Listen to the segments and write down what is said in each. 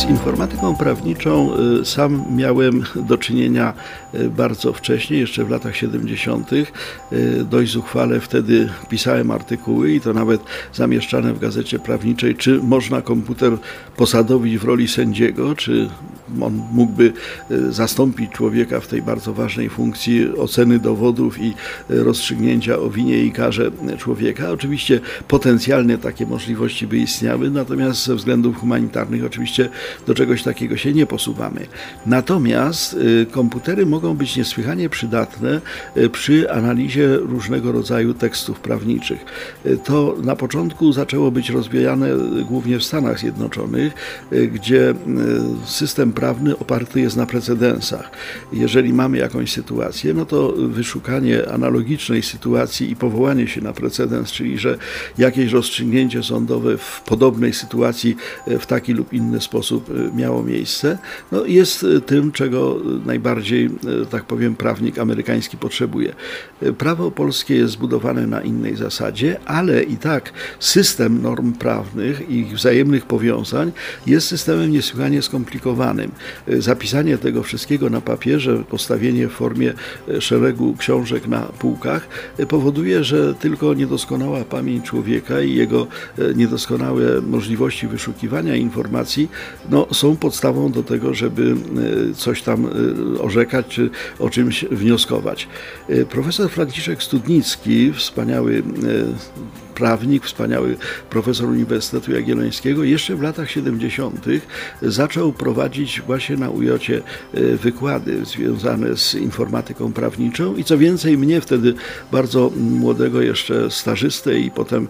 Z informatyką prawniczą sam miałem do czynienia bardzo wcześnie, jeszcze w latach 70. Dość zuchwale wtedy pisałem artykuły i to nawet zamieszczane w gazecie prawniczej, czy można komputer posadowić w roli sędziego, czy on mógłby zastąpić człowieka w tej bardzo ważnej funkcji oceny dowodów i rozstrzygnięcia o winie i karze człowieka. Oczywiście potencjalnie takie możliwości by istniały, natomiast ze względów humanitarnych oczywiście do czegoś takiego się nie posuwamy. Natomiast komputery mogą być niesłychanie przydatne przy analizie różnego rodzaju tekstów prawniczych. To na początku zaczęło być rozwijane głównie w Stanach Zjednoczonych, gdzie system prawny oparty jest na precedensach. Jeżeli mamy jakąś sytuację, no to wyszukanie analogicznej sytuacji i powołanie się na precedens, czyli że jakieś rozstrzygnięcie sądowe w podobnej sytuacji w taki lub inny sposób miało miejsce, no jest tym, czego najbardziej, tak powiem, prawnik amerykański potrzebuje. Prawo polskie jest zbudowane na innej zasadzie, ale i tak system norm prawnych i ich wzajemnych powiązań jest systemem niesłychanie skomplikowanym. Zapisanie tego wszystkiego na papierze, postawienie w formie szeregu książek na półkach powoduje, że tylko niedoskonała pamięć człowieka i jego niedoskonałe możliwości wyszukiwania informacji są podstawą do tego, żeby coś tam orzekać czy o czymś wnioskować. Profesor Franciszek Studnicki, wspaniały prawnik, wspaniały profesor Uniwersytetu Jagiellońskiego, jeszcze w latach 70. zaczął prowadzić właśnie na UJ-cie wykłady związane z informatyką prawniczą i co więcej, mnie wtedy bardzo młodego jeszcze stażystę i potem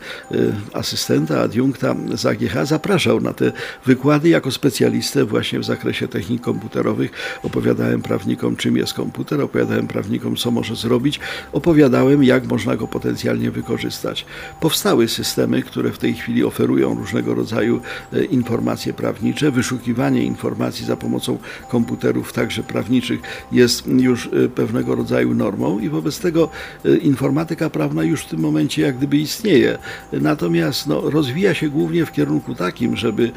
asystenta, adiunkta z AGH zapraszał na te wykłady jako specjalistę właśnie w zakresie technik komputerowych. Opowiadałem prawnikom, czym jest komputer, opowiadałem prawnikom, co może zrobić, opowiadałem, jak można go potencjalnie wykorzystać. Powstały systemy, które w tej chwili oferują różnego rodzaju informacje prawnicze. Wyszukiwanie informacji za pomocą komputerów, także prawniczych, jest już pewnego rodzaju normą i wobec tego informatyka prawna już w tym momencie jak gdyby istnieje. Natomiast rozwija się głównie w kierunku takim, żeby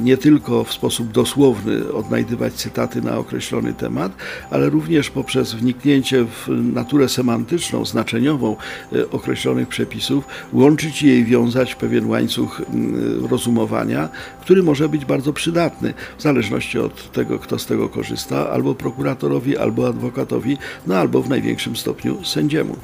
nie tylko w sposób dosłowny odnajdywać cytaty na określony temat, ale również poprzez wniknięcie w naturę semantyczną, znaczeniową określonych przepisów, łączyć je i wiązać w pewien łańcuch rozumowania, który może być bardzo przydatny w zależności od tego, kto z tego korzysta, albo prokuratorowi, albo adwokatowi, albo w największym stopniu sędziemu.